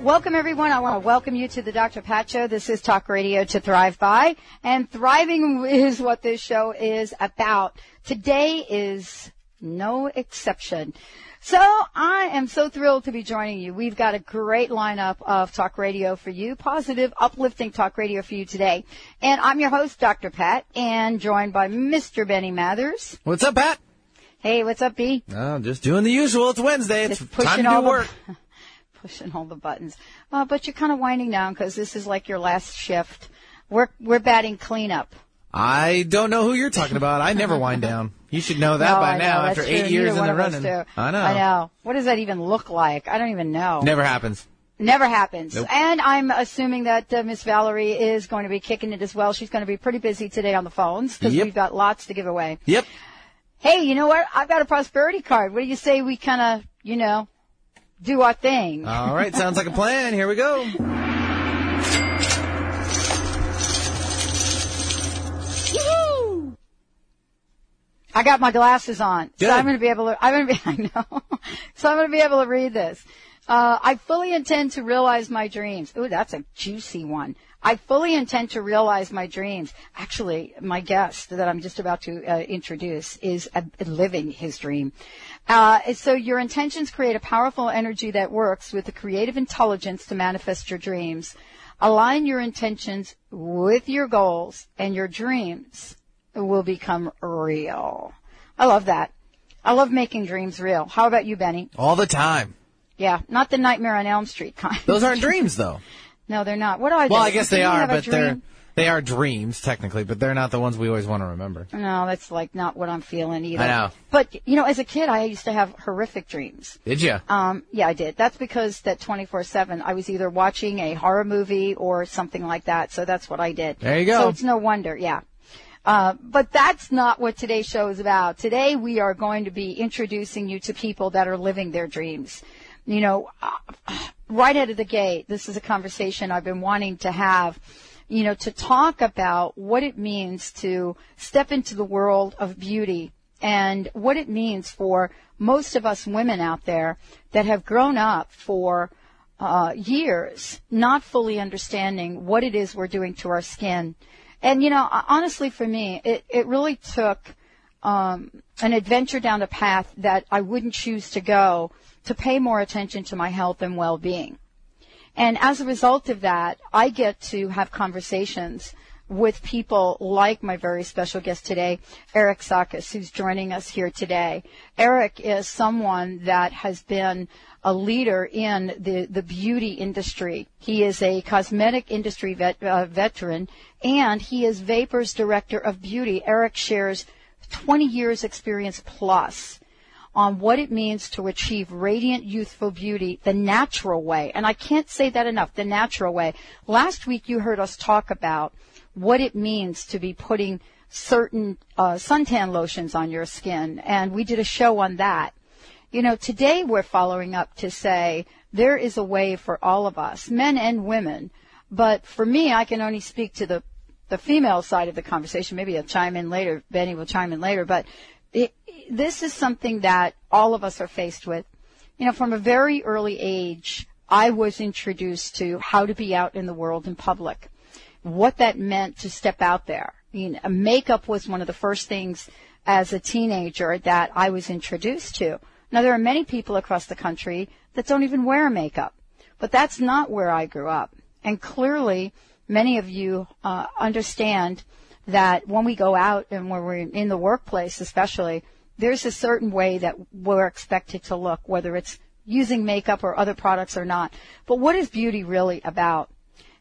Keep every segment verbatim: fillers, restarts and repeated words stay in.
Welcome, everyone. I want to welcome you to the Doctor Pat Show. This is Talk Radio to Thrive By, and thriving is what this show is about. Today is no exception. So I am so thrilled to be joining you. We've got a great lineup of talk radio for you, positive, uplifting talk radio for you today. And I'm your host, Doctor Pat, and joined by Mister Benny Mathers. What's up, Pat? Hey, what's up, B? Oh, just doing the usual. It's Wednesday. Just it's time to do the, work. Pushing all the buttons. Uh, but you're kind of winding down because this is like your last shift. We're, we're batting cleanup. I don't know who you're talking about. I never wind down. You should know that no, by I now know. After That's eight true. years in the running. I know. I know. What does that even look like? I don't even know. Never happens. Never happens. Nope. And I'm assuming that uh, Miss Valerie is going to be kicking it as well. She's going to be pretty busy today on the phones because yep. we've got lots to give away. Yep. Hey, you know what? I've got a prosperity card. What do you say we kind of, you know, do our thing? All right. Sounds like a plan. Here we go. I got my glasses on, Good. so I'm going to be able to. I'm going to be. I know, so I'm going to be able to read this. Uh, I fully intend to realize my dreams. Ooh, that's a juicy one. I fully intend to realize my dreams. Actually, my guest that I'm just about to uh, introduce is uh, living his dream. Uh, so your intentions create a powerful energy that works with the creative intelligence to manifest your dreams. Align your intentions with your goals and your dreams will become real. I love that. I love making dreams real. How about you, Benny? All the time. Yeah, not the Nightmare on Elm Street kind. Those aren't dreams, though. No, they're not. What do I do? Well, I guess they are, but they're they are dreams technically, but they're not the ones we always want to remember. No, that's like not what I'm feeling either. I know. But you know, as a kid, I used to have horrific dreams. Did you? Um, yeah, I did. That's because that twenty-four seven, I was either watching a horror movie or something like that. So that's what I did. There you go. So it's no wonder. Yeah. Uh, but that's not what today's show is about. Today we are going to be introducing you to people that are living their dreams. You know, uh, right out of the gate, this is a conversation I've been wanting to have, you know, to talk about what it means to step into the world of beauty and what it means for most of us women out there that have grown up for uh, years not fully understanding what it is we're doing to our skin. And, you know, honestly, for me, it, it really took um, an adventure down a path that I wouldn't choose to go to pay more attention to my health and well-being. And as a result of that, I get to have conversations with people like my very special guest today, Eric Sakas, who's joining us here today. Eric is someone that has been a leader in the, the beauty industry. He is a cosmetic industry vet, uh, veteran, and he is Vapour's Director of Beauty. Eric shares twenty years experience plus on what it means to achieve radiant, youthful beauty the natural way. And I can't say that enough, the natural way. Last week you heard us talk about what it means to be putting certain uh, suntan lotions on your skin, and we did a show on that. You know, today we're following up to say there is a way for all of us, men and women, but for me, I can only speak to the, the female side of the conversation. Maybe I'll chime in later. Benny will chime in later, but it, this is something that all of us are faced with. You know, from a very early age, I was introduced to how to be out in the world in public, what that meant to step out there. You know, makeup was one of the first things as a teenager that I was introduced to. Now, there are many people across the country that don't even wear makeup, but that's not where I grew up. And clearly, many of you uh, understand that when we go out and when we're in the workplace especially, there's a certain way that we're expected to look, whether it's using makeup or other products or not. But what is beauty really about?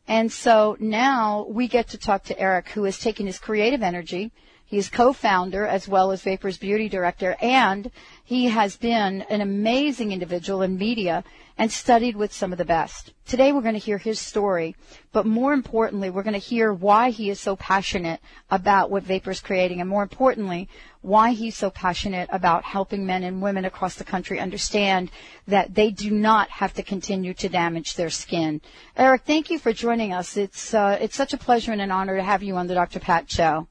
And so now we get to talk to Eric, who has taken his creative energy. He's co-founder as well as Vapour's beauty director, and he has been an amazing individual in media and studied with some of the best. Today we're going to hear his story, but more importantly, we're going to hear why he is so passionate about what Vapour's creating, and more importantly, why he's so passionate about helping men and women across the country understand that they do not have to continue to damage their skin. Eric, thank you for joining us. It's uh, it's such a pleasure and an honor to have you on the Doctor Pat Show.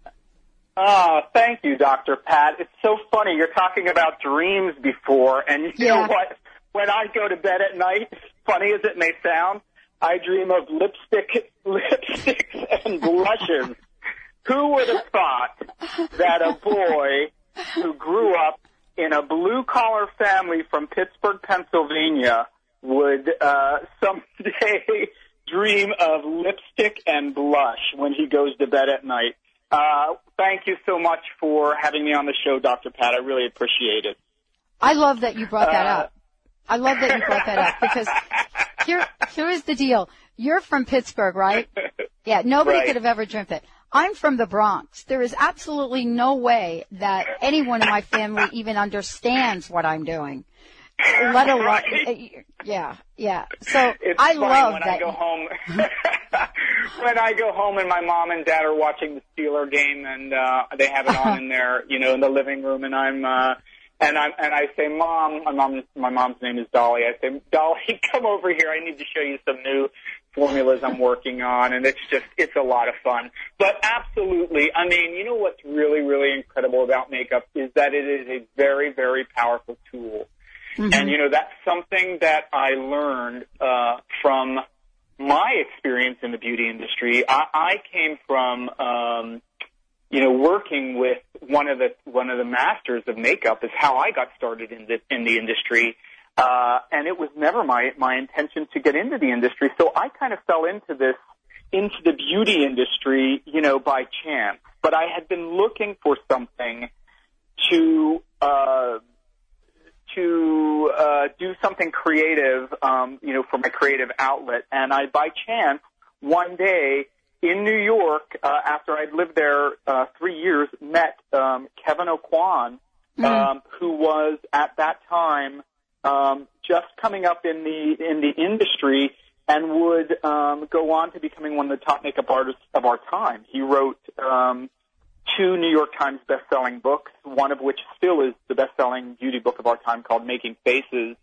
Oh, thank you, Doctor Pat. It's so funny. You're talking about dreams before, and you yeah. know what? When I go to bed at night, funny as it may sound, I dream of lipstick, lipsticks and blushes. Who would have thought that a boy who grew up in a blue-collar family from Pittsburgh, Pennsylvania, would uh, someday dream of lipstick and blush when he goes to bed at night? Uh, thank you so much for having me on the show, Doctor Pat. I really appreciate it. I love that you brought that uh, up. I love that you brought that up, because here, here is the deal. You're from Pittsburgh, right? Yeah, nobody right. could have ever dreamt it. I'm from the Bronx. There is absolutely no way that anyone in my family even understands what I'm doing. Let alone, right. yeah, yeah. So it's I love when that. I go home, when I go home and my mom and dad are watching the Steeler game, and uh, they have it on in their, you know, in the living room, and I'm, uh, and I and I say, Mom, my mom, my mom's name is Dolly. I say, Dolly, come over here. I need to show you some new formulas I'm working on, and it's just, it's a lot of fun. But absolutely, I mean, you know what's really, really incredible about makeup is that it is a very, very powerful tool. Mm-hmm. And, you know, that's something that I learned uh, from my experience in the beauty industry. I, I came from, um, you know, working with one of the one of the masters of makeup is how I got started in the in the industry, uh, and it was never my my intention to get into the industry. So I kind of fell into this into the beauty industry, you know, by chance. But I had been looking for something to. Uh, to uh, do something creative, um, you know, for my creative outlet. And I, by chance, one day in New York, uh, after I'd lived there uh, three years, met um, Kevyn Aucoin, um, mm-hmm. who was at that time um, just coming up in the in the industry and would um, go on to becoming one of the top makeup artists of our time. He wrote Um, two New York Times best-selling books, one of which still is the best-selling beauty book of our time, called Making Faces,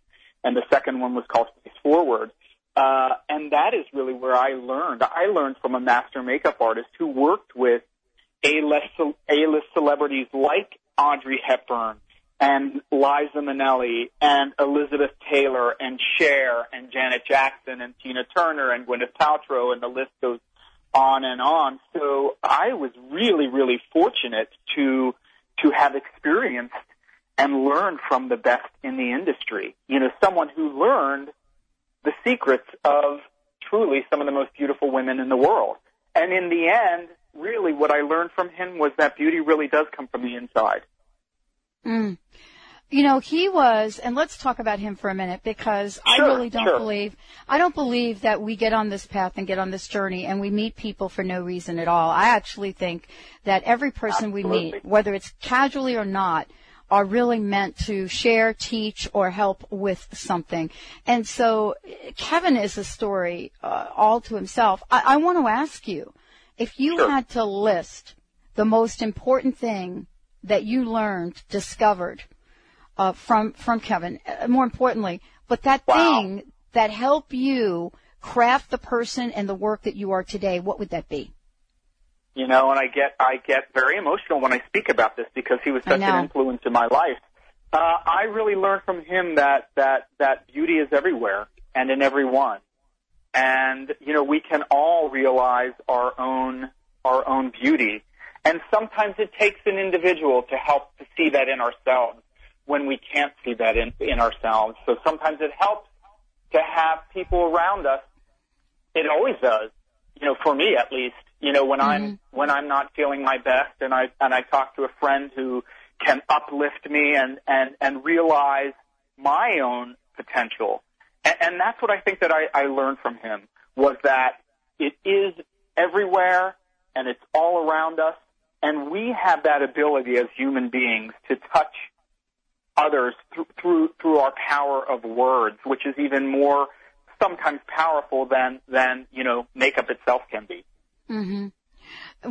and the second one was called Face Forward. Uh, and that is really where I learned. I learned from a master makeup artist who worked with A-list, A-list celebrities like Audrey Hepburn and Liza Minnelli and Elizabeth Taylor and Cher and Janet Jackson and Tina Turner and Gwyneth Paltrow, and the list goes on and on. So I was really, really fortunate to to have experienced and learned from the best in the industry. You know, someone who learned the secrets of truly some of the most beautiful women in the world. And in the end, really what I learned from him was that beauty really does come from the inside. Mm. You know, he was, and let's talk about him for a minute, because sure, I really don't sure. believe, I don't believe that we get on this path and get on this journey and we meet people for no reason at all. I actually think that every person Absolutely. we meet, whether it's casually or not, are really meant to share, teach, or help with something. And so Kevyn is a story uh, all to himself. I, I want to ask you, if you sure. had to list the most important thing that you learned, discovered, Uh, from from Kevyn, uh, more importantly, but that wow. thing that helped you craft the person and the work that you are today, what would that be? You know, and I get I get very emotional when I speak about this, because he was such an influence in my life. Uh, I really learned from him that that that beauty is everywhere and in everyone, and you know we can all realize our own our own beauty, and sometimes it takes an individual to help to see that in ourselves when we can't see that in, in ourselves. So sometimes it helps to have people around us. It always does, you know, for me at least, you know, when mm-hmm. I'm, when I'm not feeling my best and I, and I talk to a friend who can uplift me and, and, and realize my own potential. And, and that's what I think that I, I learned from him, was that it is everywhere and it's all around us, And we have that ability as human beings to touch others th- through through our power of words, which is even more sometimes powerful than, than you know, makeup itself can be. Mm-hmm.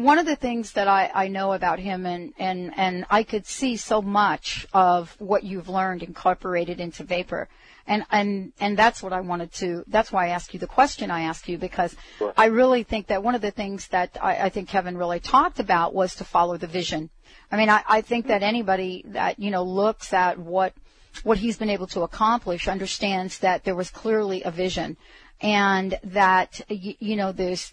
One of the things that I, I know about him, and, and, and I could see so much of what you've learned incorporated into Vapour, and, and, and that's what I wanted to, that's why I asked you the question I asked you, because sure. I really think that one of the things that I, I think Kevyn really talked about was to follow the vision. I mean, I, I think that anybody that, you know, looks at what, what he's been able to accomplish understands that there was clearly a vision, and that, you, you know, there's,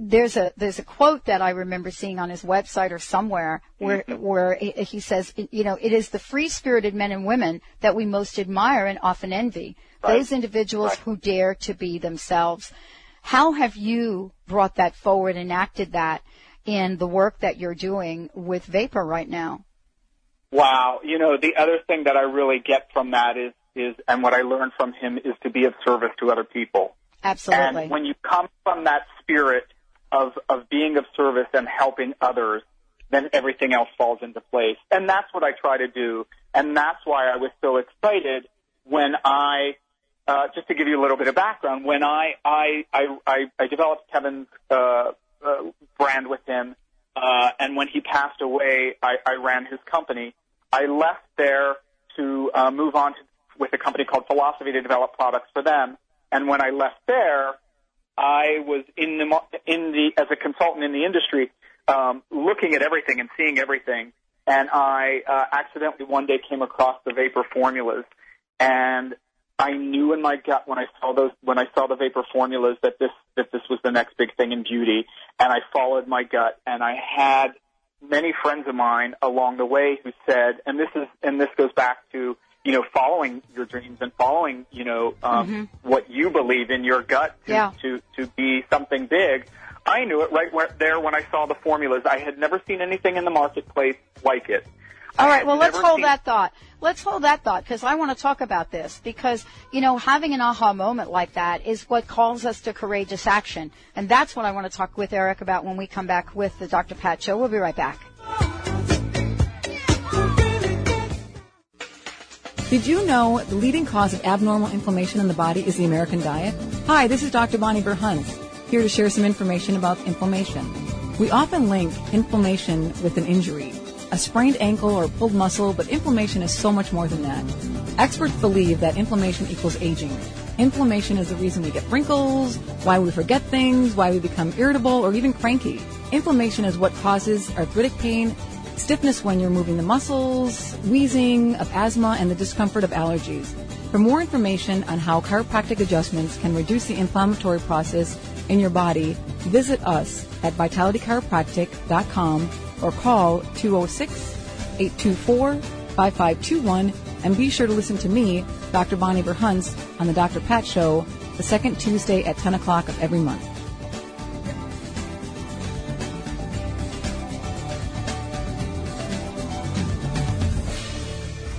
There's a there's a quote that I remember seeing on his website or somewhere where where he says, you know, it is the free-spirited men and women that we most admire and often envy, right. those individuals right. who dare to be themselves. How have you brought that forward and acted that in the work that you're doing with Vapour right now? Wow. You know, the other thing that I really get from that is, is and what I learned from him is to be of service to other people. Absolutely. And when you come from that spirit of, of being of service and helping others, then everything else falls into place. And that's what I try to do. And that's why I was so excited when I, uh, just to give you a little bit of background, when I, I, I, I, I developed Kevin's uh, uh, brand with him, uh, and when he passed away, I, I ran his company. I left there to uh, move on to, with a company called Philosophy to develop products for them. And when I left there, I was in the in the as a consultant in the industry, um, looking at everything and seeing everything. And I uh, accidentally one day came across the Vapour formulas, and I knew in my gut when I saw those when I saw the Vapour formulas that this that this was the next big thing in beauty. And I followed my gut, and I had many friends of mine along the way who said, and this is and this goes back to. you know, following your dreams and following, you know, um, mm-hmm. what you believe in your gut to, yeah. to, to be something big. I knew it right where, there when I saw the formulas. I had never seen anything in the marketplace like it. All right, well, let's hold seen... that thought. Let's hold that thought because I want to talk about this because, you know, having an aha moment like that is what calls us to courageous action. And that's what I want to talk with Eric about when we come back with the Doctor Pat Show. We'll be right back. Did you know the leading cause of abnormal inflammation in the body is the American diet? Hi, this is Doctor Bonnie Burhunts, here to share some information about inflammation. We often link inflammation with an injury, a sprained ankle or pulled muscle, but inflammation is so much more than that. Experts believe that inflammation equals aging. Inflammation is the reason we get wrinkles, why we forget things, why we become irritable or even cranky. Inflammation is what causes arthritic pain, stiffness when you're moving the muscles, wheezing of asthma, and the discomfort of allergies. For more information on how chiropractic adjustments can reduce the inflammatory process in your body, visit us at vitality chiropractic dot com or call two oh six, eight two four, five five two one and be sure to listen to me, Doctor Bonnie Burhunts, on the Doctor Pat Show, the second Tuesday at ten o'clock of every month.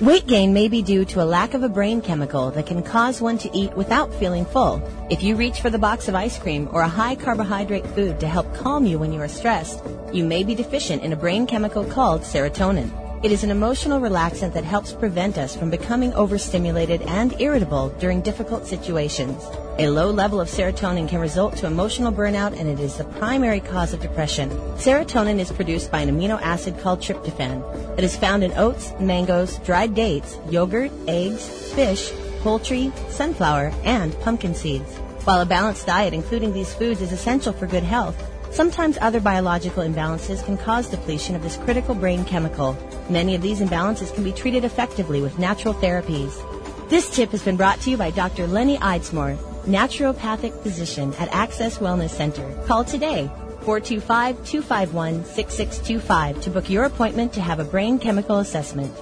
Weight gain may be due to a lack of a brain chemical that can cause one to eat without feeling full. If you reach for the box of ice cream or a high-carbohydrate food to help calm you when you are stressed, you may be deficient in a brain chemical called serotonin. It is an emotional relaxant that helps prevent us from becoming overstimulated and irritable during difficult situations. A low level of serotonin can result to emotional burnout, and it is the primary cause of depression. Serotonin is produced by an amino acid called tryptophan that is found in oats, mangoes, dried dates, yogurt, eggs, fish, poultry, sunflower, and pumpkin seeds. While a balanced diet, including these foods, is essential for good health, sometimes other biological imbalances can cause depletion of this critical brain chemical. Many of these imbalances can be treated effectively with natural therapies. This tip has been brought to you by Doctor Lenny Eidsmore, naturopathic physician at Access Wellness Center. Call today, four two five, two five one, six six two five, to book your appointment to have a brain chemical assessment.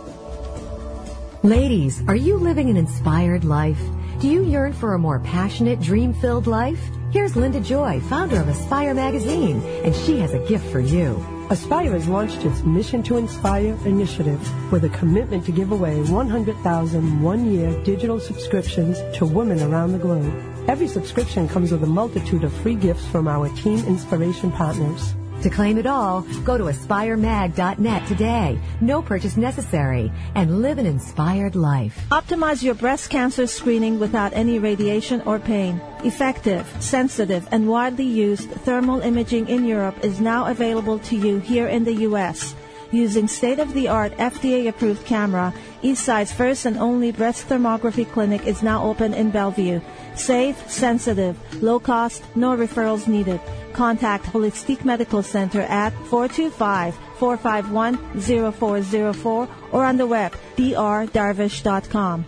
Ladies, are you living an inspired life? Do you yearn for a more passionate, dream-filled life? Here's Linda Joy, founder of Aspire Magazine, and she has a gift for you. Aspire has launched its Mission to Inspire initiative with a commitment to give away one hundred thousand one-year digital subscriptions to women around the globe. Every subscription comes with a multitude of free gifts from our team inspiration partners. To claim it all, go to aspire mag dot net today. No purchase necessary, and live an inspired life. Optimize your breast cancer screening without any radiation or pain. Effective, sensitive, and widely used thermal imaging in Europe is now available to you here in the U S using state-of-the-art F D A-approved camera. Eastside's first and only breast thermography clinic is now open in Bellevue. Safe, sensitive, low cost, no referrals needed. Contact Holistic Medical Center at four two five, four five one, zero four zero four or on the web d r darvish dot com.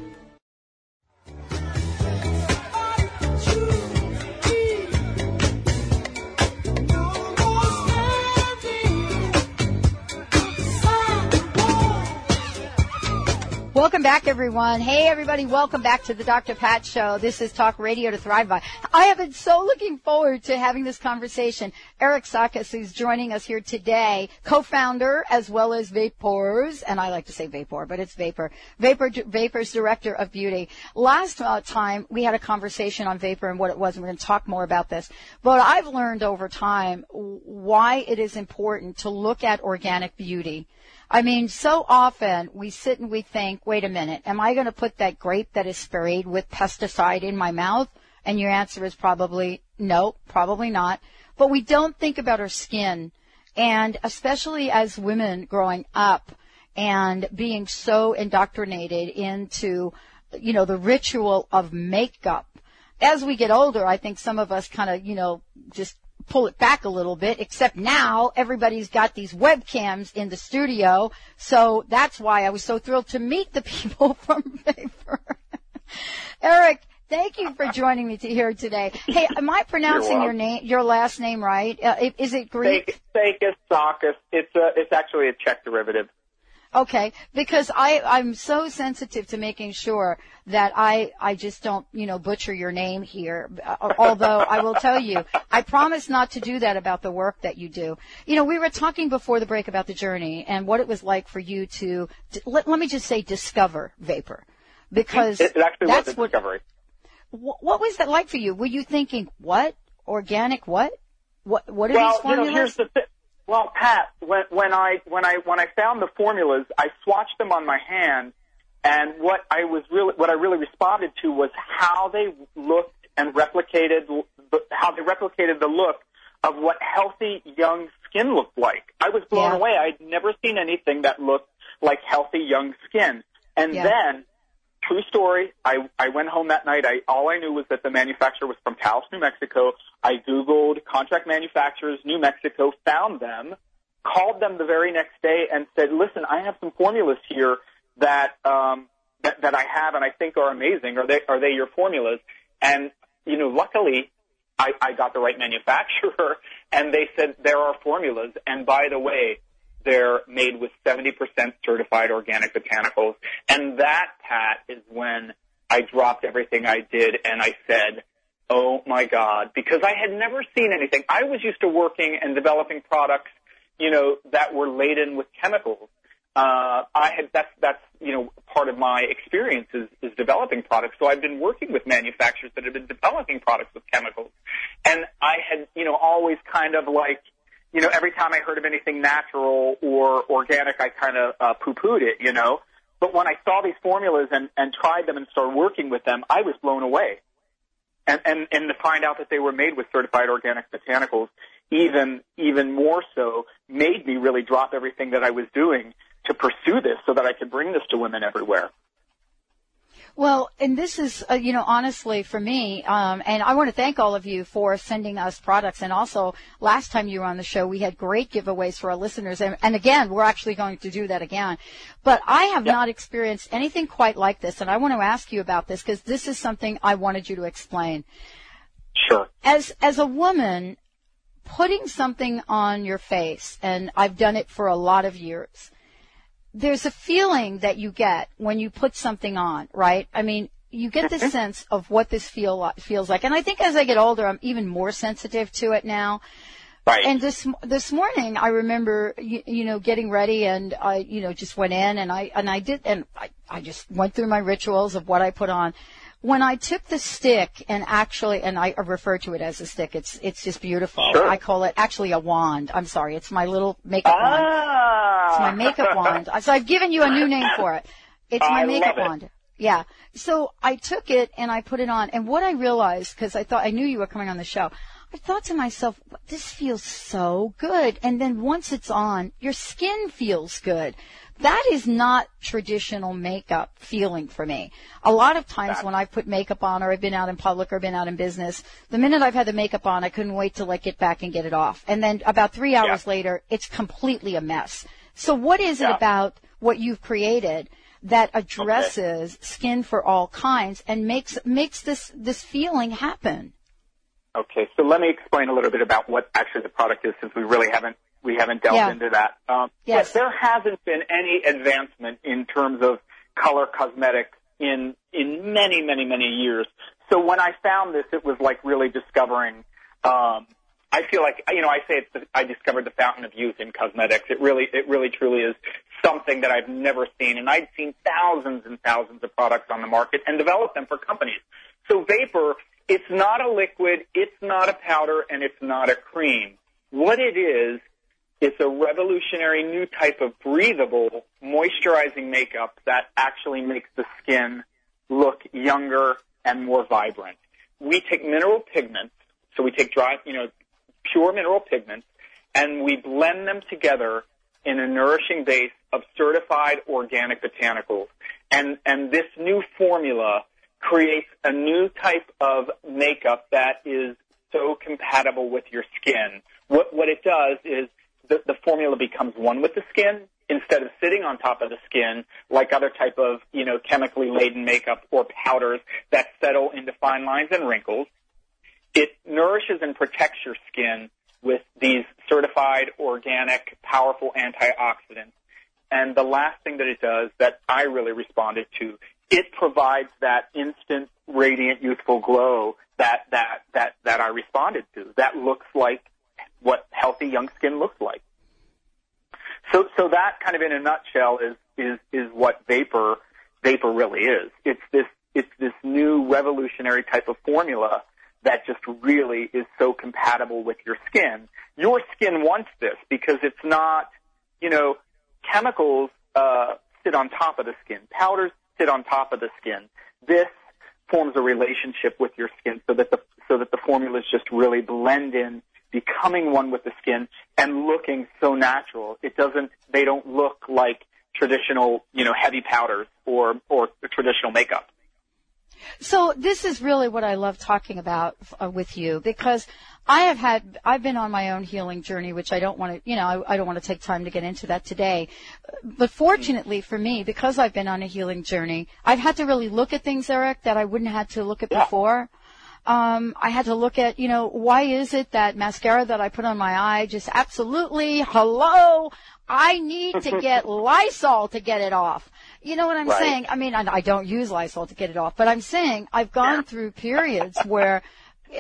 Welcome back, everyone. Hey, everybody. Welcome back to the Doctor Pat Show. This is Talk Radio to Thrive By. I have been so looking forward to having this conversation. Eric Sakas, who's joining us here today, co-founder as well as Vapour's, and I like to say Vapour, but it's Vapour, Vapour, Vapour's Director of Beauty. Last uh, time, we had a conversation on Vapour and what it was, and we're going to talk more about this. But I've learned over time why it is important to look at organic beauty. I mean, so often we sit and we think, wait a minute, am I going to put that grape that is sprayed with pesticide in my mouth? And your answer is probably no, probably not. But we don't think about our skin, and especially as women growing up and being so indoctrinated into, you know, the ritual of makeup. As we get older, I think some of us kind of, you know, just pull it back a little bit, except now everybody's got these webcams in the studio, so that's why I was so thrilled to meet the people from Vapour. Eric, thank you for joining me to here today. Hey, am I pronouncing your name, your last name right? Uh, is it Greek? Sakas, Sakas. It's a, it's actually a Czech derivative. Okay, because I, I'm so sensitive to making sure that I, I just don't, you know, butcher your name here. Although I will tell you, I promise not to do that about the work that you do. You know, we were talking before the break about the journey and what it was like for you to, let, let me just say, discover Vapour. Because it, it actually that's was a discovery. What, what was that like for you? Were you thinking, what? Organic what? What, what are well, these formulas? You know, here's the th- Well, Pat, when, when I when I when I found the formulas, I swatched them on my hand, and what I was really what I really responded to was how they looked and replicated how they replicated the look of what healthy young skin looked like. I was blown yeah. away. I'd never seen anything that looked like healthy young skin. And yeah. then, true story, I I went home that night. I all I knew was that the manufacturer was from Taos, New Mexico. I Googled contract manufacturers, New Mexico, found them, called them the very next day and said, listen, I have some formulas here that, um, that, that I have and I think are amazing. Are they, are they your formulas? And, you know, luckily I, I got the right manufacturer and they said there are formulas. And by the way, they're made with seventy percent certified organic botanicals. And that, Pat, is when I dropped everything I did and I said, oh, my God, because I had never seen anything. I was used to working and developing products, you know, that were laden with chemicals. Uh, I had that's, that's, you know, part of my experience is, is developing products. So I've been working with manufacturers that have been developing products with chemicals. And I had, you know, always kind of like, you know, every time I heard of anything natural or organic, I kind of uh, poo-pooed it, you know. But when I saw these formulas and, and tried them and started working with them, I was blown away. And, and, and to find out that they were made with certified organic botanicals, even even more so, made me really drop everything that I was doing to pursue this so that I could bring this to women everywhere. Well, and this is, uh, you know, honestly for me, um, and I want to thank all of you for sending us products. And also, last time you were on the show, we had great giveaways for our listeners. And, and again, we're actually going to do that again. But I have yep. not experienced anything quite like this. And I want to ask you about this because this is something I wanted you to explain. Sure. As, as a woman, putting something on your face, and I've done it for a lot of years, there's a feeling that you get when you put something on, right? I mean, you get this sense of what this feel feels like. And I think as I get older, I'm even more sensitive to it now. Right. And this this morning, I remember, you, you know, getting ready and I, you know, just went in and I and I did and I, I just went through my rituals of what I put on. when I took the stick and actually, and I refer to it as a stick, it's it's just beautiful. Sure. I call it actually a wand. I'm sorry, it's my little makeup ah. wand. It's my makeup wand. So I've given you a new name for it. It's my I makeup love it. wand. Yeah. So I took it and I put it on. And what I realized, because I thought I knew you were coming on the show, I thought to myself, this feels so good. And then once it's on, your skin feels good. That is not traditional makeup feeling for me. A lot of times when I've put makeup on or I've been out in public or been out in business, the minute I've had the makeup on, I couldn't wait to like get back and get it off. And then about three hours yeah. later, it's completely a mess. So what is yeah. it about what you've created that addresses okay. skin for all kinds and makes makes this, this feeling happen? Okay, so let me explain a little bit about what actually the product is, since we really haven't we haven't delved yeah. into that. Um, yes. But there hasn't been any advancement in terms of color cosmetics in in many, many, many years. So when I found this, it was like really discovering. Um, I feel like, you know, I say it's the, I discovered the fountain of youth in cosmetics. It really, it really, truly is something that I've never seen, and I'd seen thousands and thousands of products on the market and developed them for companies. So Vapour, it's not a liquid, it's not a powder, and it's not a cream. What it is, it's a revolutionary new type of breathable, moisturizing makeup that actually makes the skin look younger and more vibrant. We take mineral pigments, so we take dry, you know, pure mineral pigments, and we blend them together in a nourishing base of certified organic botanicals. And, and this new formula creates a new type of makeup that is so compatible with your skin. What what it does is the, the formula becomes one with the skin instead of sitting on top of the skin like other type of, you know, chemically laden makeup or powders that settle into fine lines and wrinkles. It nourishes and protects your skin with these certified organic, powerful antioxidants. And the last thing that it does that I really responded to, it provides that instant, radiant, youthful glow that, that, that, that I responded to. That looks like what healthy young skin looks like. So, so that kind of in a nutshell is, is, is what Vapour, Vapour really is. It's this, it's this new revolutionary type of formula that just really is so compatible with your skin. Your skin wants this because it's not, you know, chemicals, uh, sit on top of the skin. Powders sit on top of the skin. This forms a relationship with your skin so that the so that the formulas just really blend in, becoming one with the skin and looking so natural. It doesn't they don't look like traditional, you know, heavy powders or or traditional makeup. So this is really what I love talking about uh, with you, because I have had, I've been on my own healing journey, which I don't want to, you know, I, I don't want to take time to get into that today. But fortunately for me, because I've been on a healing journey, I've had to really look at things, Eric, that I wouldn't have had to look at yeah. before. Um, I had to look at, you know, why is it that mascara that I put on my eye just absolutely, hello, I need to get Lysol to get it off. You know what I'm right. saying? I mean, I don't use Lysol to get it off, but I'm saying I've gone through periods where,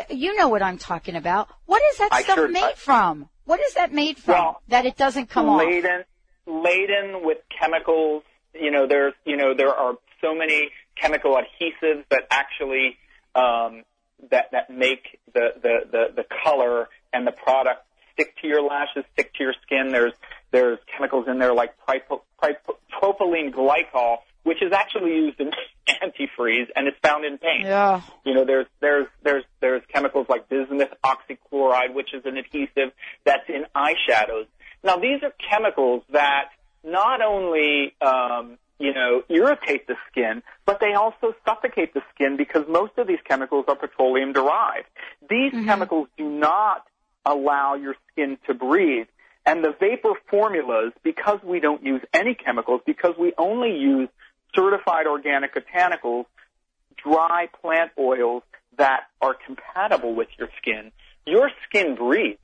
you know what I'm talking about. What is that I stuff sure, made I, from? What is that made from well, that it doesn't come laden, off? Laden with chemicals. You know, there's, you know, there are so many chemical adhesives that actually, um, that, that make the, the, the, the color and the product stick to your lashes, stick to your skin. There's, There's chemicals in there like propylene glycol, which is actually used in antifreeze, and it's found in paint. Yeah. You know, there's there's there's there's chemicals like bismuth oxychloride, which is an adhesive that's in eyeshadows. Now, these are chemicals that not only um, you know irritate the skin, but they also suffocate the skin because most of these chemicals are petroleum derived. These mm-hmm. chemicals do not allow your skin to breathe. And the Vapour formulas, because we don't use any chemicals, because we only use certified organic botanicals, dry plant oils that are compatible with your skin, your skin breathes.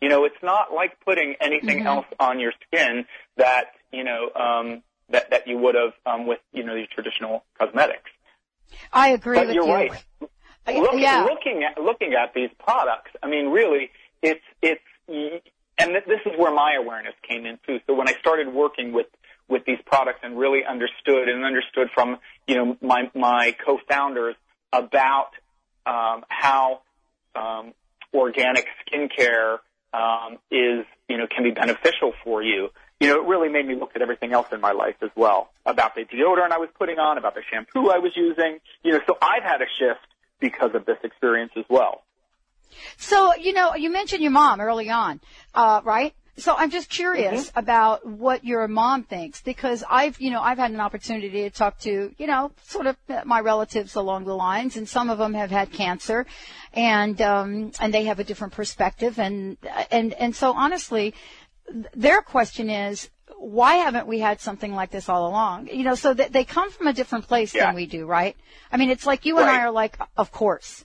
You know, it's not like putting anything mm-hmm. else on your skin that, you know, um, that, that you would have um, with, you know, your traditional cosmetics. I agree but with you're you. Right. Look, yeah. Looking at looking at these products, I mean, really, it's it's. And this is where my awareness came in, too. So when I started working with, with these products and really understood and understood from, you know, my, my co-founders about um, how um, organic skincare um, is, you know, can be beneficial for you. You know, it really made me look at everything else in my life as well, about the deodorant I was putting on, about the shampoo I was using. You know, so I've had a shift because of this experience as well. So, you know, you mentioned your mom early on, uh, right? So I'm just curious mm-hmm. about what your mom thinks, because I've, you know, I've had an opportunity to talk to, you know, sort of my relatives along the lines, and some of them have had cancer, and um, and they have a different perspective, and and and so honestly, their question is, why haven't we had something like this all along? You know, so that they come from a different place yeah. than we do, right? I mean, it's like you right. and I are like, of course.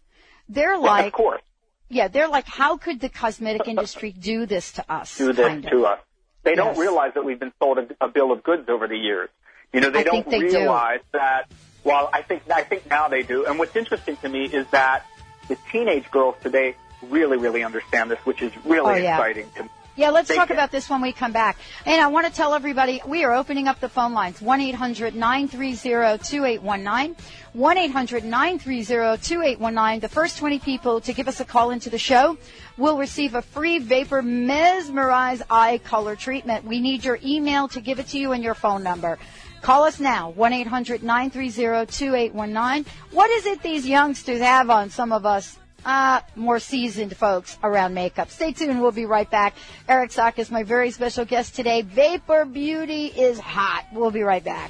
They're like, yeah, of course. Yeah, they're like, how could the cosmetic industry do this to us? Do this to us. They yes. don't realize that we've been sold a, a bill of goods over the years. You know, they I don't think they realize do. that. Well, I think I think now they do. And what's interesting to me is that the teenage girls today really, really understand this, which is really oh, yeah. exciting to me. Yeah, let's they talk can. about this when we come back. And I want to tell everybody, we are opening up the phone lines, one eight hundred nine three zero two eight one nine, one eight hundred nine three zero two eight one nine. The first twenty people to give us a call into the show will receive a free Vapour Mesmerize Eye Color Treatment. We need your email to give it to you and your phone number. Call us now, one eight hundred nine three zero two eight one nine. What is it these youngsters have on some of us? Uh, more seasoned folks around makeup. Stay tuned. We'll be right back. Eric Sakas, my very special guest today. Vapour Beauty is hot. We'll be right back.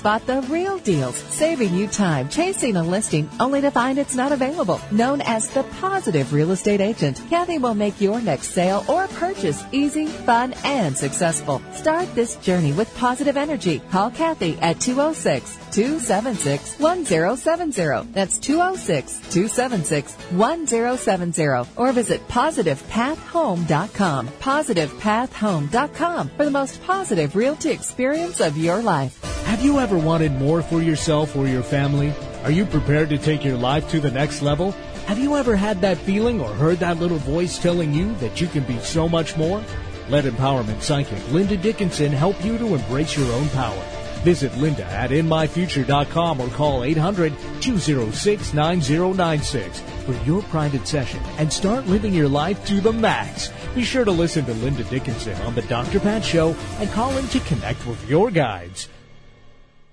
spot the real deals, saving you time chasing a listing only to find it's not available. Known as the positive real estate agent, Kathy will make your next sale or purchase easy, fun, and successful. Start this journey with positive energy. Call Kathy at two oh six, two seven six, one oh seven oh. That's two oh six, two seven six, one oh seven oh. Or visit positive path home dot com. positive path home dot com for the most positive realty experience of your life. Have you ever wanted more for yourself or your family? Are you prepared to take your life to the next level? Have you ever had that feeling or heard that little voice telling you that you can be so much more? Let empowerment psychic Linda Dickinson help you to embrace your own power. Visit Linda at in my future dot com or call eight hundred, two oh six, nine oh nine six for your private session and start living your life to the max. Be sure to listen to Linda Dickinson on the Doctor Pat Show and call in to connect with your guides.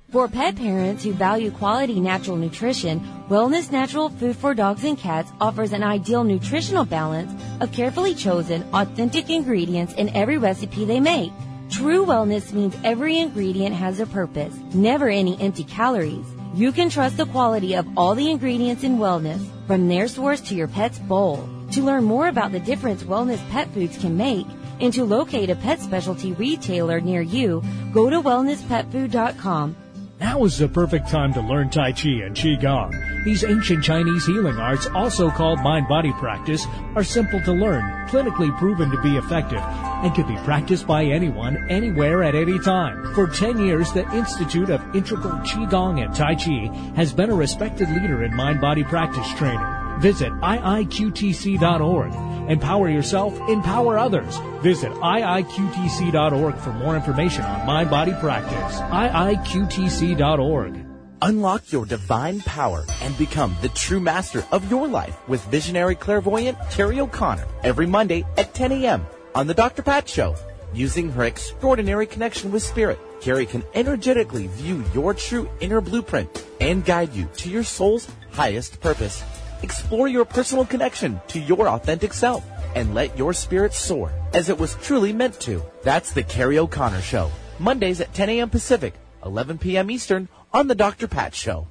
For pet parents who value quality natural nutrition, Wellness Natural Food for Dogs and Cats offers an ideal nutritional balance of carefully chosen, authentic ingredients in every recipe they make. True wellness means every ingredient has a purpose, never any empty calories. You can trust the quality of all the ingredients in Wellness, from their source to your pet's bowl. To learn more about the difference Wellness pet foods can make, and to locate a pet specialty retailer near you, go to wellness pet food dot com. Now is the perfect time to learn Tai Chi and Qi Gong. These ancient Chinese healing arts, also called mind-body practice, are simple to learn, clinically proven to be effective, and can be practiced by anyone, anywhere, at any time. For ten years, the Institute of Integral Qi Gong and Tai Chi has been a respected leader in mind-body practice training. Visit I I Q T C dot org. Empower yourself, empower others. Visit I I Q T C dot org for more information on mind body practice. I I Q T C dot org. Unlock your divine power and become the true master of your life with visionary clairvoyant Terry O'Connor every Monday at ten a.m. on the Doctor Pat Show. Using her extraordinary connection with spirit, Terry can energetically view your true inner blueprint and guide you to your soul's highest purpose. Explore your personal connection to your authentic self and let your spirit soar as it was truly meant to. That's the Kerry O'Connor Show, Mondays at ten a.m. Pacific, eleven p.m. Eastern on the Doctor Pat Show.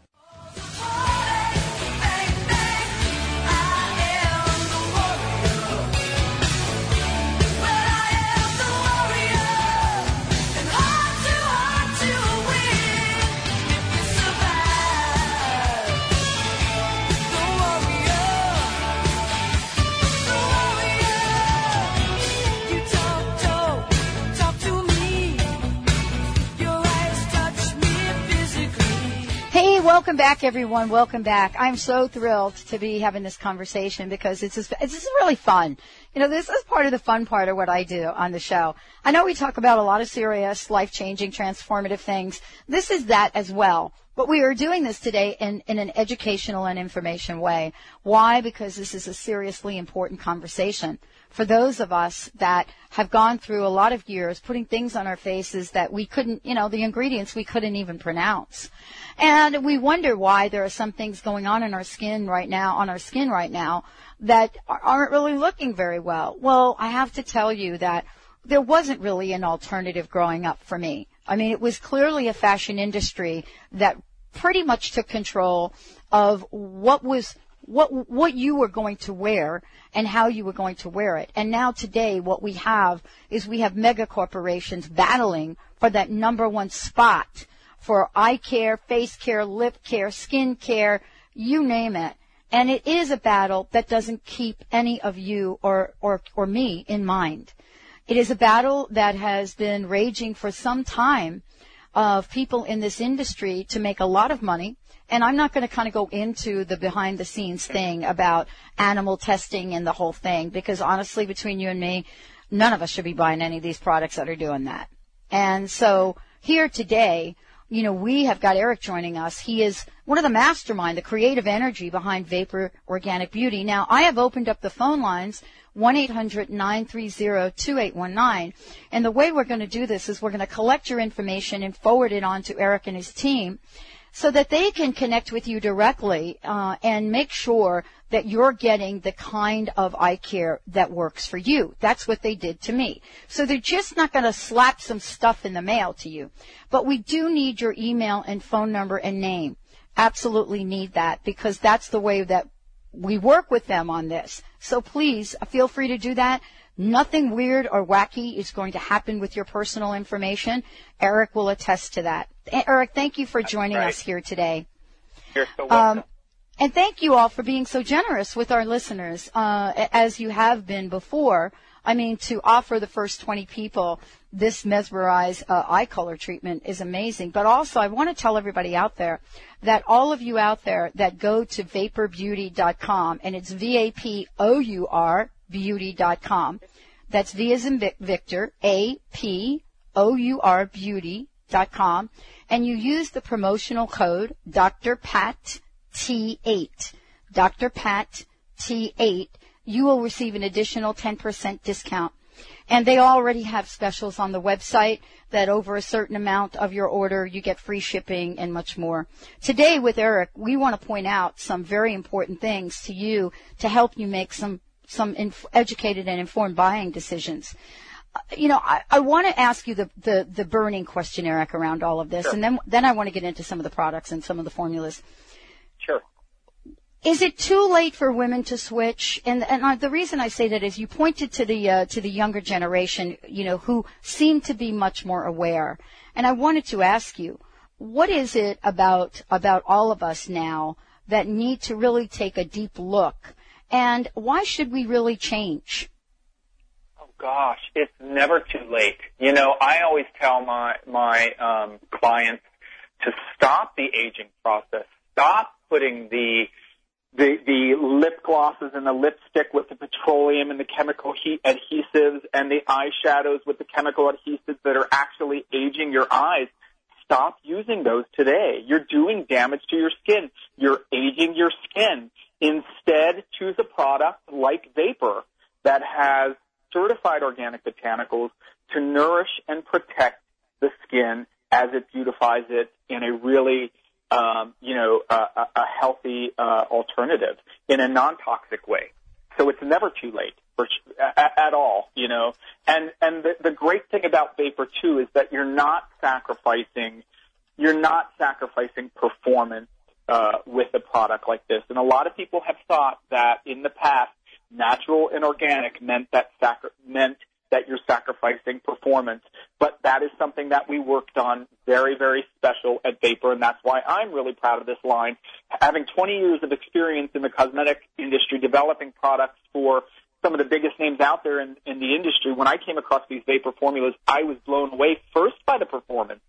Welcome back, everyone. Welcome back. I'm so thrilled to be having this conversation because it's just, it's just really fun. You know, this is part of the fun part of what I do on the show. I know we talk about a lot of serious, life-changing, transformative things. This is that as well. But we are doing this today in, in an educational and information way. Why? Because this is a seriously important conversation for those of us that have gone through a lot of years putting things on our faces that we couldn't, you know, the ingredients we couldn't even pronounce. And we wonder why there are some things going on in our skin right now, on our skin right now, that aren't really looking very well. Well, I have to tell you that there wasn't really an alternative growing up for me. I mean, it was clearly a fashion industry that pretty much took control of what was what what you were going to wear and how you were going to wear it. And now today what we have is we have mega corporations battling for that number one spot for eye care, face care, lip care, skin care, you name it. And it is a battle that doesn't keep any of you or or, or me in mind. It is a battle that has been raging for some time of people in this industry to make a lot of money. And I'm not going to kind of go into the behind the scenes thing about animal testing and the whole thing, because honestly, between you and me, none of us should be buying any of these products that are doing that. And so here today, you know, we have got Eric joining us. He is one of the mastermind, the creative energy behind Vapour Organic Beauty. Now, I have opened up the phone lines, one eight hundred nine three zero two eight one nine. And the way we're going to do this is we're going to collect your information and forward it on to Eric and his team so that they can connect with you directly uh, and make sure that you're getting the kind of eye care that works for you. That's what they did to me. So they're just not going to slap some stuff in the mail to you. But we do need your email and phone number and name. Absolutely need that, because that's the way that we work with them on this. So please feel free to do that. Nothing weird or wacky is going to happen with your personal information. Eric will attest to that. Eric, thank you for joining us here today. You're so welcome. Um, and thank you all for being so generous with our listeners, uh, as you have been before. I mean, to offer the first twenty people this mesmerized uh, eye color treatment is amazing. But also, I want to tell everybody out there that all of you out there that go to vapour beauty dot com, and it's V A P O U R beauty dot com. That's V as in Victor, A P O U R beauty dot com. And you use the promotional code Doctor Pat T eight, Doctor Pat T eight. You will receive an additional ten percent discount. And they already have specials on the website that over a certain amount of your order, you get free shipping and much more. Today with Eric, we want to point out some very important things to you to help you make some, some inf- educated and informed buying decisions. Uh, you know, I, I want to ask you the, the, the burning question, Eric, around all of this. Sure. And then, then I want to get into some of the products and some of the formulas. Sure. Is it too late for women to switch? And, and the reason I say that is you pointed to the uh, to the younger generation, you know, who seem to be much more aware. And I wanted to ask you, what is it about about all of us now that need to really take a deep look? And why should we really change? Oh gosh, it's never too late. You know, I always tell my my um, clients to stop the aging process. Stop putting the The, the lip glosses and the lipstick with the petroleum and the chemical heat adhesives and the eyeshadows with the chemical adhesives that are actually aging your eyes. Stop using those today. You're doing damage to your skin. You're aging your skin. Instead, choose a product like Vapour that has certified organic botanicals to nourish and protect the skin as it beautifies it in a really Um, you know, a, a healthy uh, alternative in a non-toxic way. So it's never too late for, at, at all, you know. And and the, the great thing about Vapour too is that you're not sacrificing, you're not sacrificing performance uh, with a product like this. And a lot of people have thought that in the past, natural and organic meant that sacri- meant that you're sacrificing performance, but that is something that we worked on very, very special at Vapour, and that's why I'm really proud of this line. Having twenty years of experience in the cosmetic industry, developing products for some of the biggest names out there in, in the industry, when I came across these Vapour formulas, I was blown away first by the performance,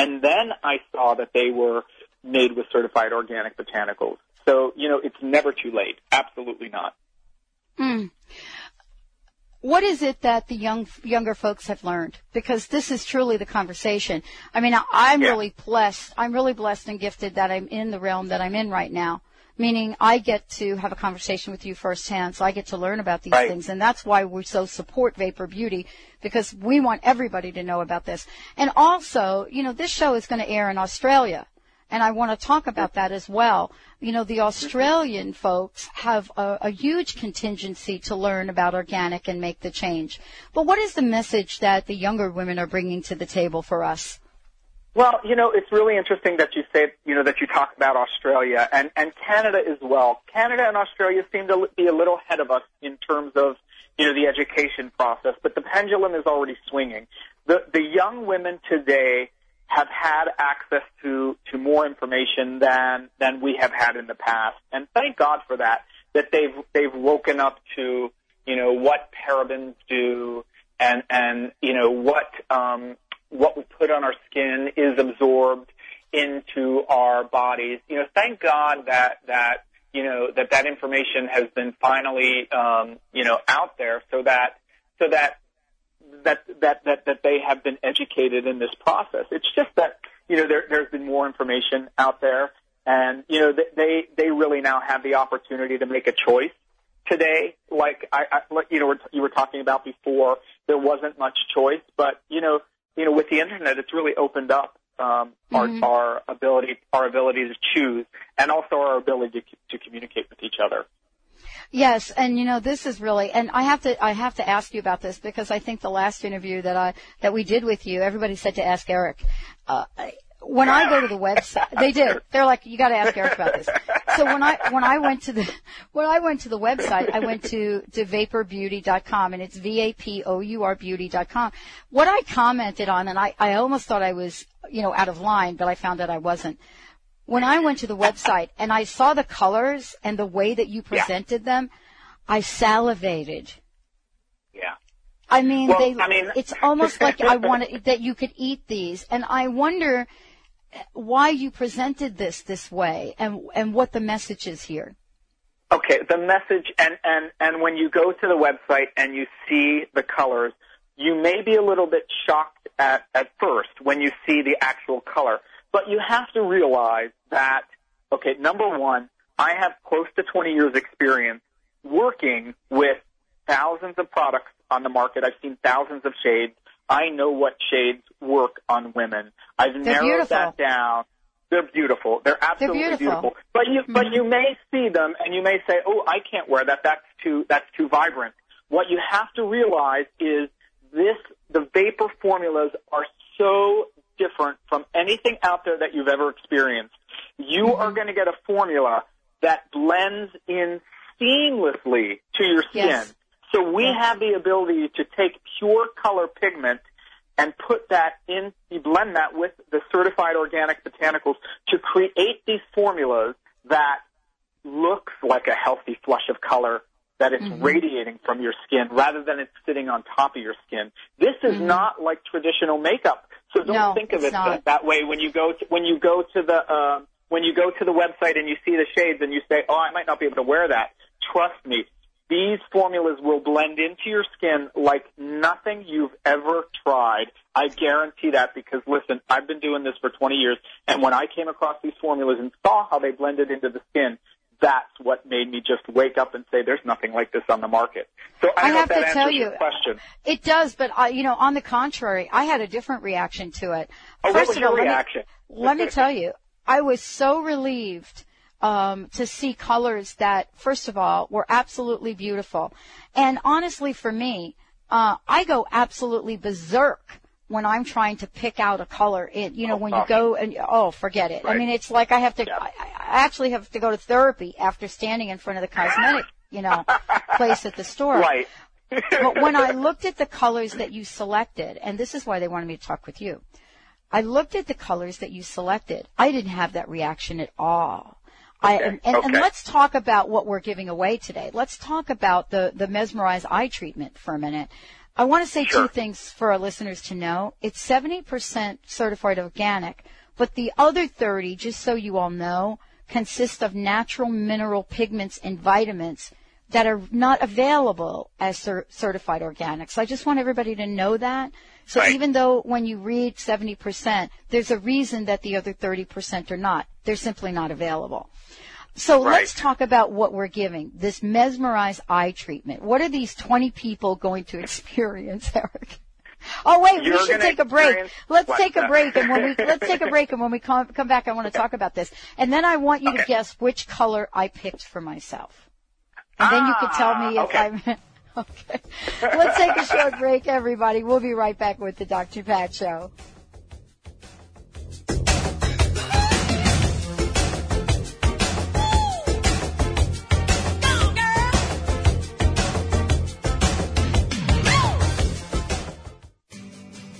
and then I saw that they were made with certified organic botanicals. So, you know, it's never too late. Absolutely not. Mm. What is it that the young younger folks have learned? Because this is truly the conversation. I mean, I'm yeah. really blessed. I'm really blessed and gifted that I'm in the realm that I'm in right now, meaning I get to have a conversation with you firsthand, so I get to learn about these right. things. And that's why we so support Vapour Beauty, because we want everybody to know about this. And also, you know, this show is going to air in Australia. And I want to talk about that as well. You know, the Australian folks have a, a huge contingency to learn about organic and make the change. But what is the message that the younger women are bringing to the table for us? Well, you know, it's really interesting that you say, you know, that you talk about Australia and, and Canada as well. Canada and Australia seem to be a little ahead of us in terms of, you know, the education process. But the pendulum is already swinging. The, the young women today have had access to, to more information than, than we have had in the past. And thank God for that, that they've, they've woken up to, you know, what parabens do and, and, you know, what, um, what we put on our skin is absorbed into our bodies. You know, thank God that, that, you know, that that information has been finally, um, you know, out there so that, so that, That, that that that they have been educated in this process. It's just that, you know, there, there's been more information out there, and you know they they really now have the opportunity to make a choice today. Like I, I you know you were talking about before, there wasn't much choice, but you know you know with the internet, it's really opened up um, mm-hmm. our our ability our ability to choose, and also our ability to, to communicate with each other. Yes, and you know this is really, and I have to I have to ask you about this because I think the last interview that I that we did with you, everybody said to ask Eric. Uh, when I go to the website, they did. They're like, you got to ask Eric about this. So when I when I went to the when I went to the website, I went to, to vapour beauty dot com, and it's V A P O U R beauty dot com. What I commented on, and I I almost thought I was you know out of line, but I found that I wasn't. When I went to the website and I saw the colors and the way that you presented yeah. them, I salivated. Yeah. I mean, well, they, I mean it's almost like I wanted that you could eat these. And I wonder why you presented this this way and and what the message is here. Okay, the message, and, and, and when you go to the website and you see the colors, you may be a little bit shocked at, at first when you see the actual color. But you have to realize that, okay, number one, I have close to twenty years experience working with thousands of products on the market. I've seen thousands of shades. I know what shades work on women. I've They're narrowed beautiful. that down. They're beautiful. They're absolutely They're beautiful. beautiful. But you, mm-hmm. but you may see them and you may say, oh, I can't wear that. That's too, that's too vibrant. What you have to realize is this, the vapor formulas are so different from anything out there that you've ever experienced. You are going to get a formula that blends in seamlessly to your skin. Yes. So we yes. have the ability to take pure color pigment and put that in, you blend that with the certified organic botanicals to create these formulas that looks like a healthy flush of color that it's mm-hmm. radiating from your skin rather than it's sitting on top of your skin. This is mm-hmm. not like traditional makeup. So don't no, think of it that, that way. When you go to, when you go to the uh, when you go to the website and you see the shades and you say, "Oh, I might not be able to wear that." Trust me, these formulas will blend into your skin like nothing you've ever tried. I guarantee that because listen, I've been doing this for twenty years, and when I came across these formulas and saw how they blended into the skin, that's what made me just wake up and say, "There's nothing like this on the market." So I, I have to tell you, it does. But I, you know, on the contrary, I had a different reaction to it. Oh, First what was of your all, reaction? Let me, let me tell you, I was so relieved um, to see colors that, first of all, were absolutely beautiful. And honestly, for me, uh, I go absolutely berserk when I'm trying to pick out a color. It, you know, oh, when gosh. you go and, oh, forget it. Right. I mean, it's like I have to, yeah. I, I actually have to go to therapy after standing in front of the cosmetic, you know, place at the store. Right. But when I looked at the colors that you selected, and this is why they wanted me to talk with you, I looked at the colors that you selected. I didn't have that reaction at all. Okay. I, and, and, okay. and let's talk about what we're giving away today. Let's talk about the, the Mesmerize eye treatment for a minute. I want to say sure. two things for our listeners to know. It's seventy percent certified organic, But the other thirty, just so you all know, consist of natural mineral pigments and vitamins that are not available as cer- certified organics. I just want everybody to know that. So right. Even though when you read seventy percent, there's a reason that the other thirty percent are not. They're simply not available. So right. Let's talk about what we're giving, this Mesmerize eye treatment. What are these twenty people going to experience, Eric? Oh, wait, You're we should take a break. Let's take a break, and when we, let's take a break, and when we come, come back, I want to talk about this. And then I want you okay. to guess which color I picked for myself. And ah, then you can tell me if okay. I'm... Okay. Let's take a short break, everybody. We'll be right back with the Doctor Pat Show.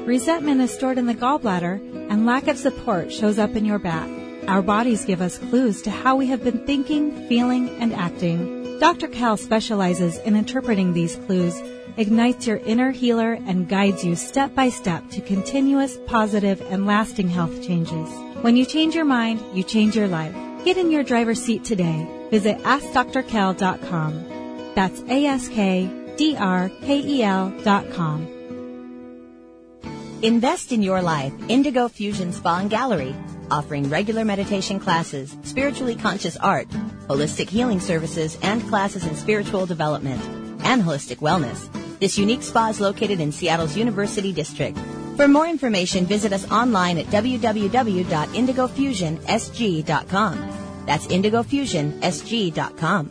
Resentment is stored in the gallbladder, and lack of support shows up in your back. Our bodies give us clues to how we have been thinking, feeling, and acting. Doctor Cal specializes in interpreting these clues, ignites your inner healer, and guides you step by step to continuous, positive, and lasting health changes. When you change your mind, you change your life. Get in your driver's seat today. Visit ask dr cal dot com. That's A S K D R K E L dot com. Invest in your life. Indigo Fusion Spa and Gallery, offering regular meditation classes, spiritually conscious art, holistic healing services, and classes in spiritual development and holistic wellness. This unique spa is located in Seattle's University District. For more information, visit us online at w w w dot indigo fusion s g dot com. That's indigo fusion s g dot com.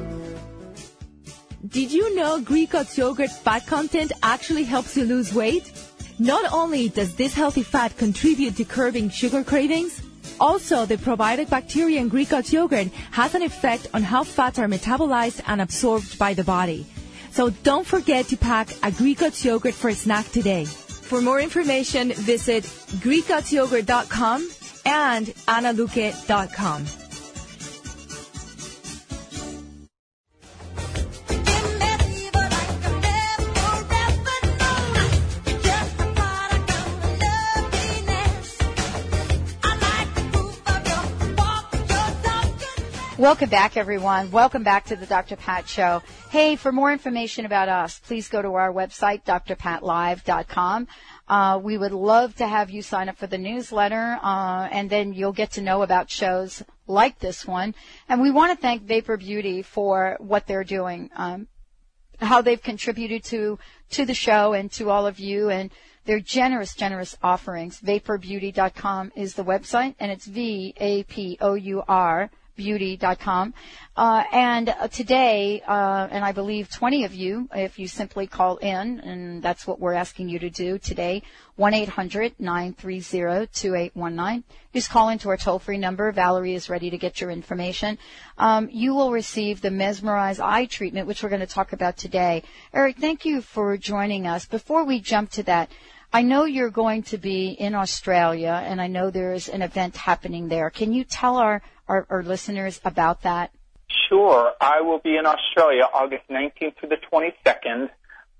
Did you know Greek Oats yogurt fat content actually helps you lose weight? Not only does this healthy fat contribute to curbing sugar cravings, also the probiotic bacteria in Greek Oats yogurt has an effect on how fats are metabolized and absorbed by the body. So don't forget to pack a Greek Oats yogurt for a snack today. For more information, visit greek oats yogurt dot com and anna luke dot com. Welcome back, everyone. Welcome back to the Doctor Pat Show. Hey, for more information about us, please go to our website, d r pat live dot com. Uh, we would love to have you sign up for the newsletter, uh, and then you'll get to know about shows like this one. And we want to thank Vapour Beauty for what they're doing, um, how they've contributed to, to the show and to all of you, and their generous, generous offerings. vapour beauty dot com is the website, and it's V A P O U R beauty dot com. Uh, and uh, today, uh, and I believe twenty of you, if you simply call in, and that's what we're asking you to do today, one eight hundred, nine three zero, two eight one nine. Just call into our toll-free number. Valerie is ready to get your information. Um, you will receive the Mesmerize eye treatment, which we're going to talk about today. Eric, thank you for joining us. Before we jump to that, I know you're going to be in Australia, and I know there is an event happening there. Can you tell our, our, our listeners about that? Sure. I will be in Australia August nineteenth through the twenty-second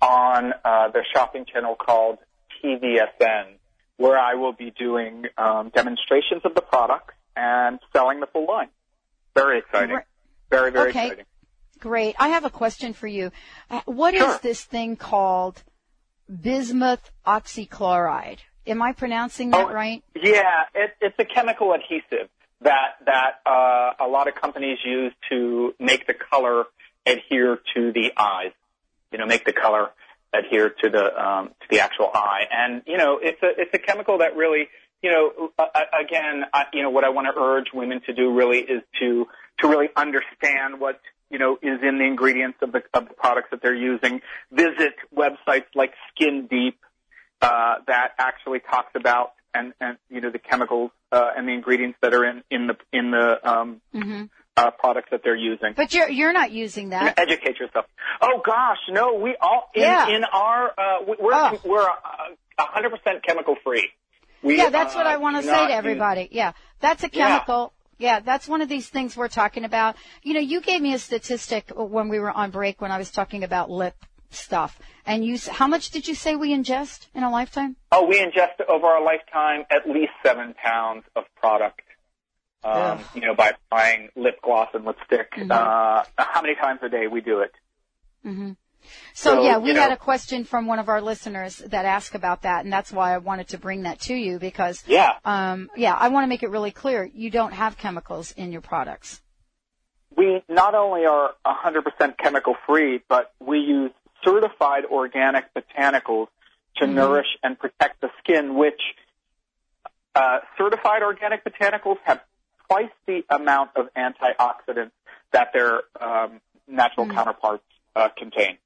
on uh, their shopping channel called T V S N, where I will be doing um, demonstrations of the products and selling the full line. Very exciting. Very, very okay. exciting. Great. I have a question for you. Uh, what sure. is this thing called bismuth oxychloride? Am I pronouncing that oh, right? Yeah, it, it's a chemical adhesive that that uh, a lot of companies use to make the color adhere to the eyes. You know, make the color adhere to the um, to the actual eye. And you know, it's a it's a chemical that really, you know, uh, again, I, you know, what I want to urge women to do really is to to really understand what, you know, is in the ingredients of the, of the products that they're using. Visit websites like Skin Deep, uh, that actually talks about and, and, you know, the chemicals, uh, and the ingredients that are in, in the, in the, um, mm-hmm. uh, products that they're using. But you're, you're not using that. You know, educate yourself. Oh gosh, no, we all, in, yeah. in our, uh, we're, oh. we're a hundred percent chemical free. We, yeah, that's uh, what I want to say to everybody. Use... Yeah. That's a chemical. Yeah. Yeah, that's one of these things we're talking about. You know, you gave me a statistic when we were on break when I was talking about lip stuff. And you, how much did you say we ingest in a lifetime? Oh, we ingest over our lifetime at least seven pounds of product, um, you know, by buying lip gloss and lipstick. Mm-hmm. Uh, how many times a day we do it? Mm-hmm. So, so, yeah, we you know, had a question from one of our listeners that asked about that, and that's why I wanted to bring that to you because, yeah, um, yeah, I want to make it really clear. You don't have chemicals in your products. We not only are one hundred percent chemical-free, but we use certified organic botanicals to mm-hmm. nourish and protect the skin, which uh, certified organic botanicals have twice the amount of antioxidants that their um, natural mm-hmm. counterparts uh, contain.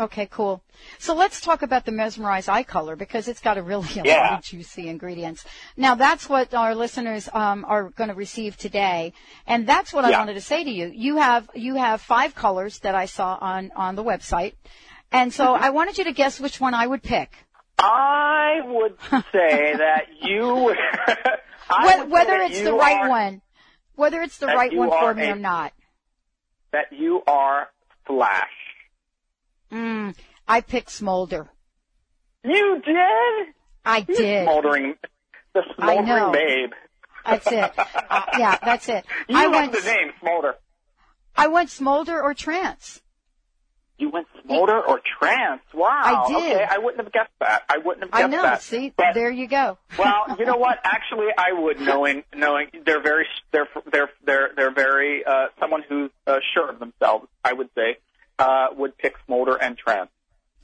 Okay, cool. So let's talk about the Mesmerize eye color because it's got a really yeah. lot of juicy ingredients. Now, that's what our listeners um, are going to receive today, and that's what yeah. I wanted to say to you. You have you have five colors that I saw on, on the website, and so mm-hmm. I wanted you to guess which one I would pick. I would say that you – whether, whether it's the right one, whether it's the right one for me or not. That you are Flash. Mm, I picked Smolder. You did? I did. The smoldering, the smoldering I know. babe. That's it. Uh, yeah, that's it. You I love went, the name, Smolder. I went Smolder or Trance. You went Smolder it, or Trance? Wow. I did. Okay, I wouldn't have guessed that. I wouldn't have guessed I know. that. See, but, there you go. Well, you know what? Actually, I would, knowing knowing they're very they're they're they're they're very uh, someone who's uh, sure of themselves. I would say. Uh, would pick Smolder and Trance.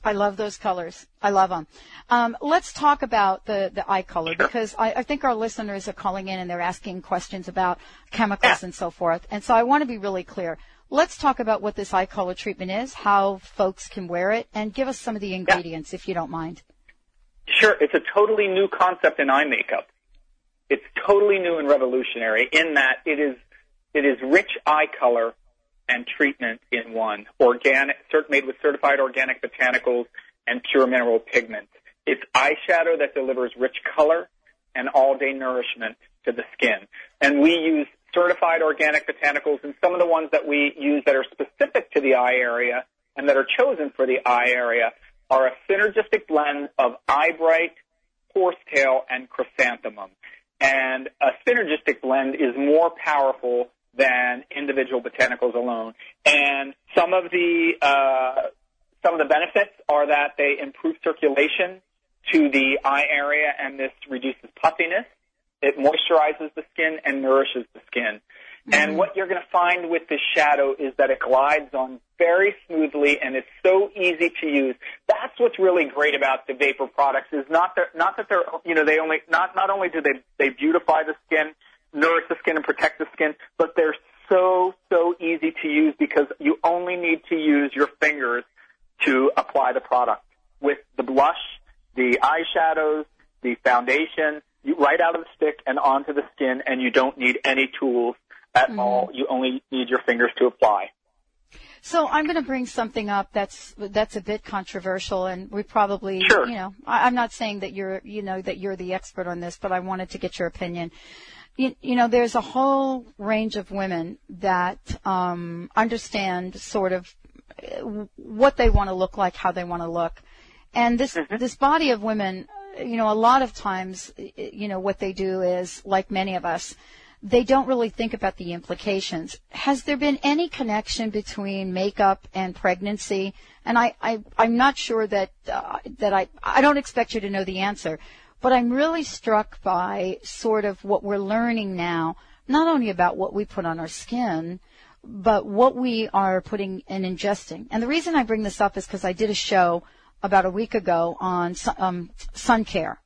I love those colors. I love them. Um, let's talk about the, the eye color sure. because I, I think our listeners are calling in and they're asking questions about chemicals yeah. and so forth. And so I want to be really clear. Let's talk about what this eye color treatment is, how folks can wear it, and give us some of the ingredients yeah. if you don't mind. Sure. It's a totally new concept in eye makeup. It's totally new and revolutionary in that it is it is rich eye color and treatment in one, organic, made with certified organic botanicals and pure mineral pigments. It's eyeshadow that delivers rich color and all-day nourishment to the skin. And we use certified organic botanicals, and some of the ones that we use that are specific to the eye area and that are chosen for the eye area are a synergistic blend of eye bright, horsetail, and chrysanthemum. And a synergistic blend is more powerful than individual botanicals alone. And some of the uh, some of the benefits are that they improve circulation to the eye area, and this reduces puffiness. It moisturizes the skin and nourishes the skin. Mm-hmm. And what you're going to find with this shadow is that it glides on very smoothly, and it's so easy to use. That's what's really great about the Vapour products is not that not that they're you know they only not not only do they they beautify the skin, nourish the skin, and protect the skin, but they're so, so easy to use because you only need to use your fingers to apply the product. With the blush, the eyeshadows, the foundation, you, right out of the stick and onto the skin, and you don't need any tools at mm-hmm. all. You only need your fingers to apply. So I'm going to bring something up that's that's a bit controversial, and we probably, sure. you know, I, I'm not saying that you're, you know, that you're the expert on this, but I wanted to get your opinion. You, you know, there's a whole range of women that um, understand sort of what they want to look like, how they want to look, and this mm-hmm. this body of women, you know, a lot of times, you know, what they do is, like many of us, they don't really think about the implications. Has there been any connection between makeup and pregnancy? And I, I, I'm not sure that, uh, that I, I don't expect you to know the answer, but I'm really struck by sort of what we're learning now, not only about what we put on our skin, but what we are putting and ingesting. And the reason I bring this up is because I did a show about a week ago on um, sun care,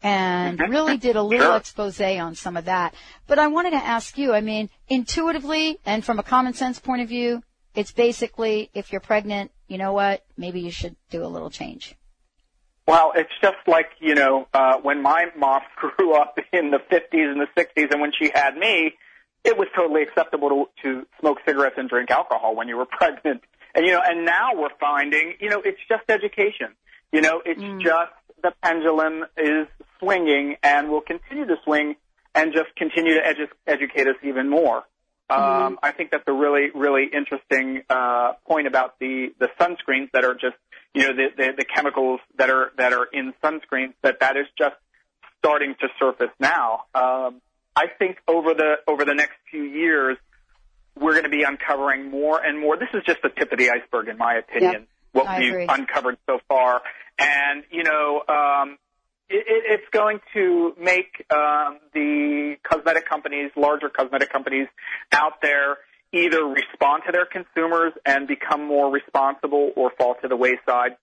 and really did a little expose on some of that. But I wanted to ask you, I mean, intuitively and from a common sense point of view, it's basically if you're pregnant, you know what, maybe you should do a little change. Well, it's just like, you know, uh, when my mom grew up in the fifties and the sixties, and when she had me, it was totally acceptable to, to smoke cigarettes and drink alcohol when you were pregnant. And, you know, and now we're finding, you know, it's just education. You know, it's mm. just the pendulum is swinging and will continue to swing and just continue to edu- educate us even more. Um, mm-hmm. I think that's a really, really interesting uh, point about the, the sunscreens that are just, you know, the, the, the chemicals that are that are in sunscreens, that that is just starting to surface now. Um, I think over the over the next few years, we're going to be uncovering more and more. This is just the tip of the iceberg, in my opinion. Yep. What I we've agree. uncovered so far. And, you know, um, it, it's going to make um, the cosmetic companies, larger cosmetic companies out there, either respond to their consumers and become more responsible or fall to the wayside.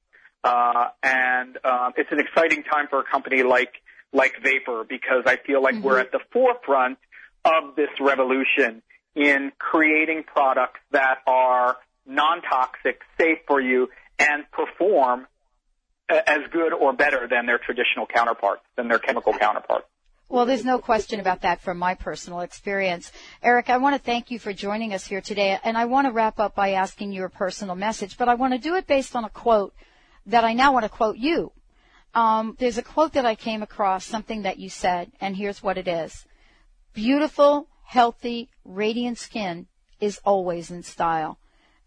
Uh, and um, it's an exciting time for a company like, like Vapour, because I feel like mm-hmm. we're at the forefront of this revolution in creating products that are non-toxic, safe for you, and perform as good or better than their traditional counterparts, than their chemical counterparts. Well, there's no question about that from my personal experience. Eric, I want to thank you for joining us here today, and I want to wrap up by asking you a personal message, but I want to do it based on a quote that I now want to quote you. Um, there's a quote that I came across, something that you said, and here's what it is. Beautiful, healthy, radiant skin is always in style.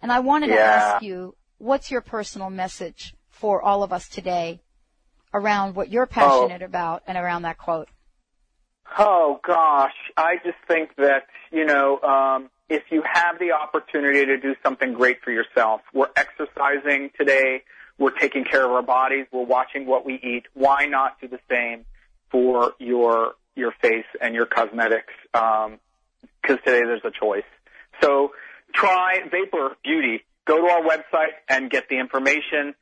And I wanted yeah. to ask you, what's your personal message for all of us today around what you're passionate oh. about and around that quote? Oh, gosh. I just think that, you know, um, if you have the opportunity to do something great for yourself, we're exercising today, we're taking care of our bodies, we're watching what we eat, why not do the same for your your face and your cosmetics? Um, because today there's a choice. So try Vapour Beauty. Go to our website and get the information,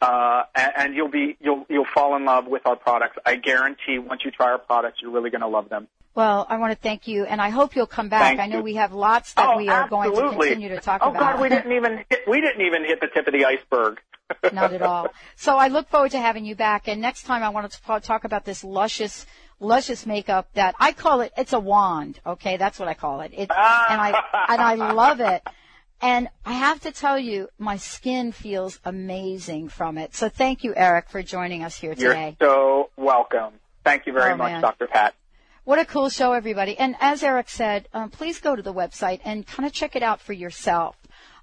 uh, and, and you'll be you'll you'll fall in love with our products. I guarantee once you try our products, you're really going to love them. Well, I want to thank you, and I hope you'll come back. Thank I know you. We have lots that oh, we are absolutely. going to continue to talk oh, about. Oh God, we didn't even hit, we didn't even hit the tip of the iceberg. Not at all. So I look forward to having you back. And next time, I want to talk about this luscious. Luscious makeup that I call it, it's a wand, okay? That's what I call it. It ah. And I and I love it. And I have to tell you, my skin feels amazing from it. So thank you, Eric, for joining us here today. You're so welcome. Thank you very oh, much, man. Doctor Pat. What a cool show, everybody. And as Eric said, um, please go to the website and kind of check it out for yourself.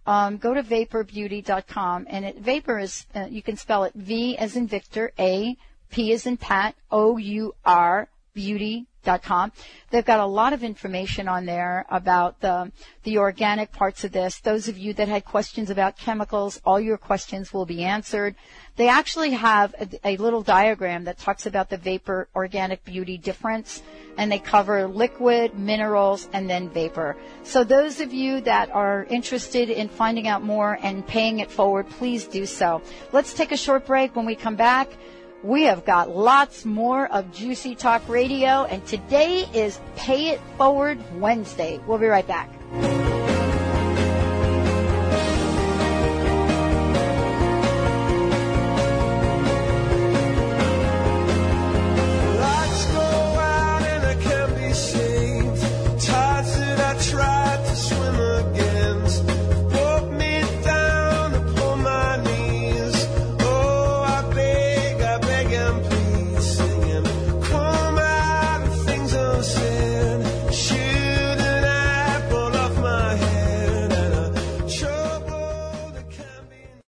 Um, go to vapour beauty dot com. And it, Vapour is, uh, you can spell it V as in Victor, A, P as in Pat, O U R, beauty dot com. They've got a lot of information on there about the, the organic parts of this. Those of you that had questions about chemicals, all your questions will be answered. They actually have a, a little diagram that talks about the Vapour Organic Beauty difference, and they cover liquid, minerals, and then Vapour. So those of you that are interested in finding out more and paying it forward, please do so. Let's take a short break. When we come back, we have got lots more of Juicy Talk Radio, and today is Pay It Forward Wednesday. We'll be right back.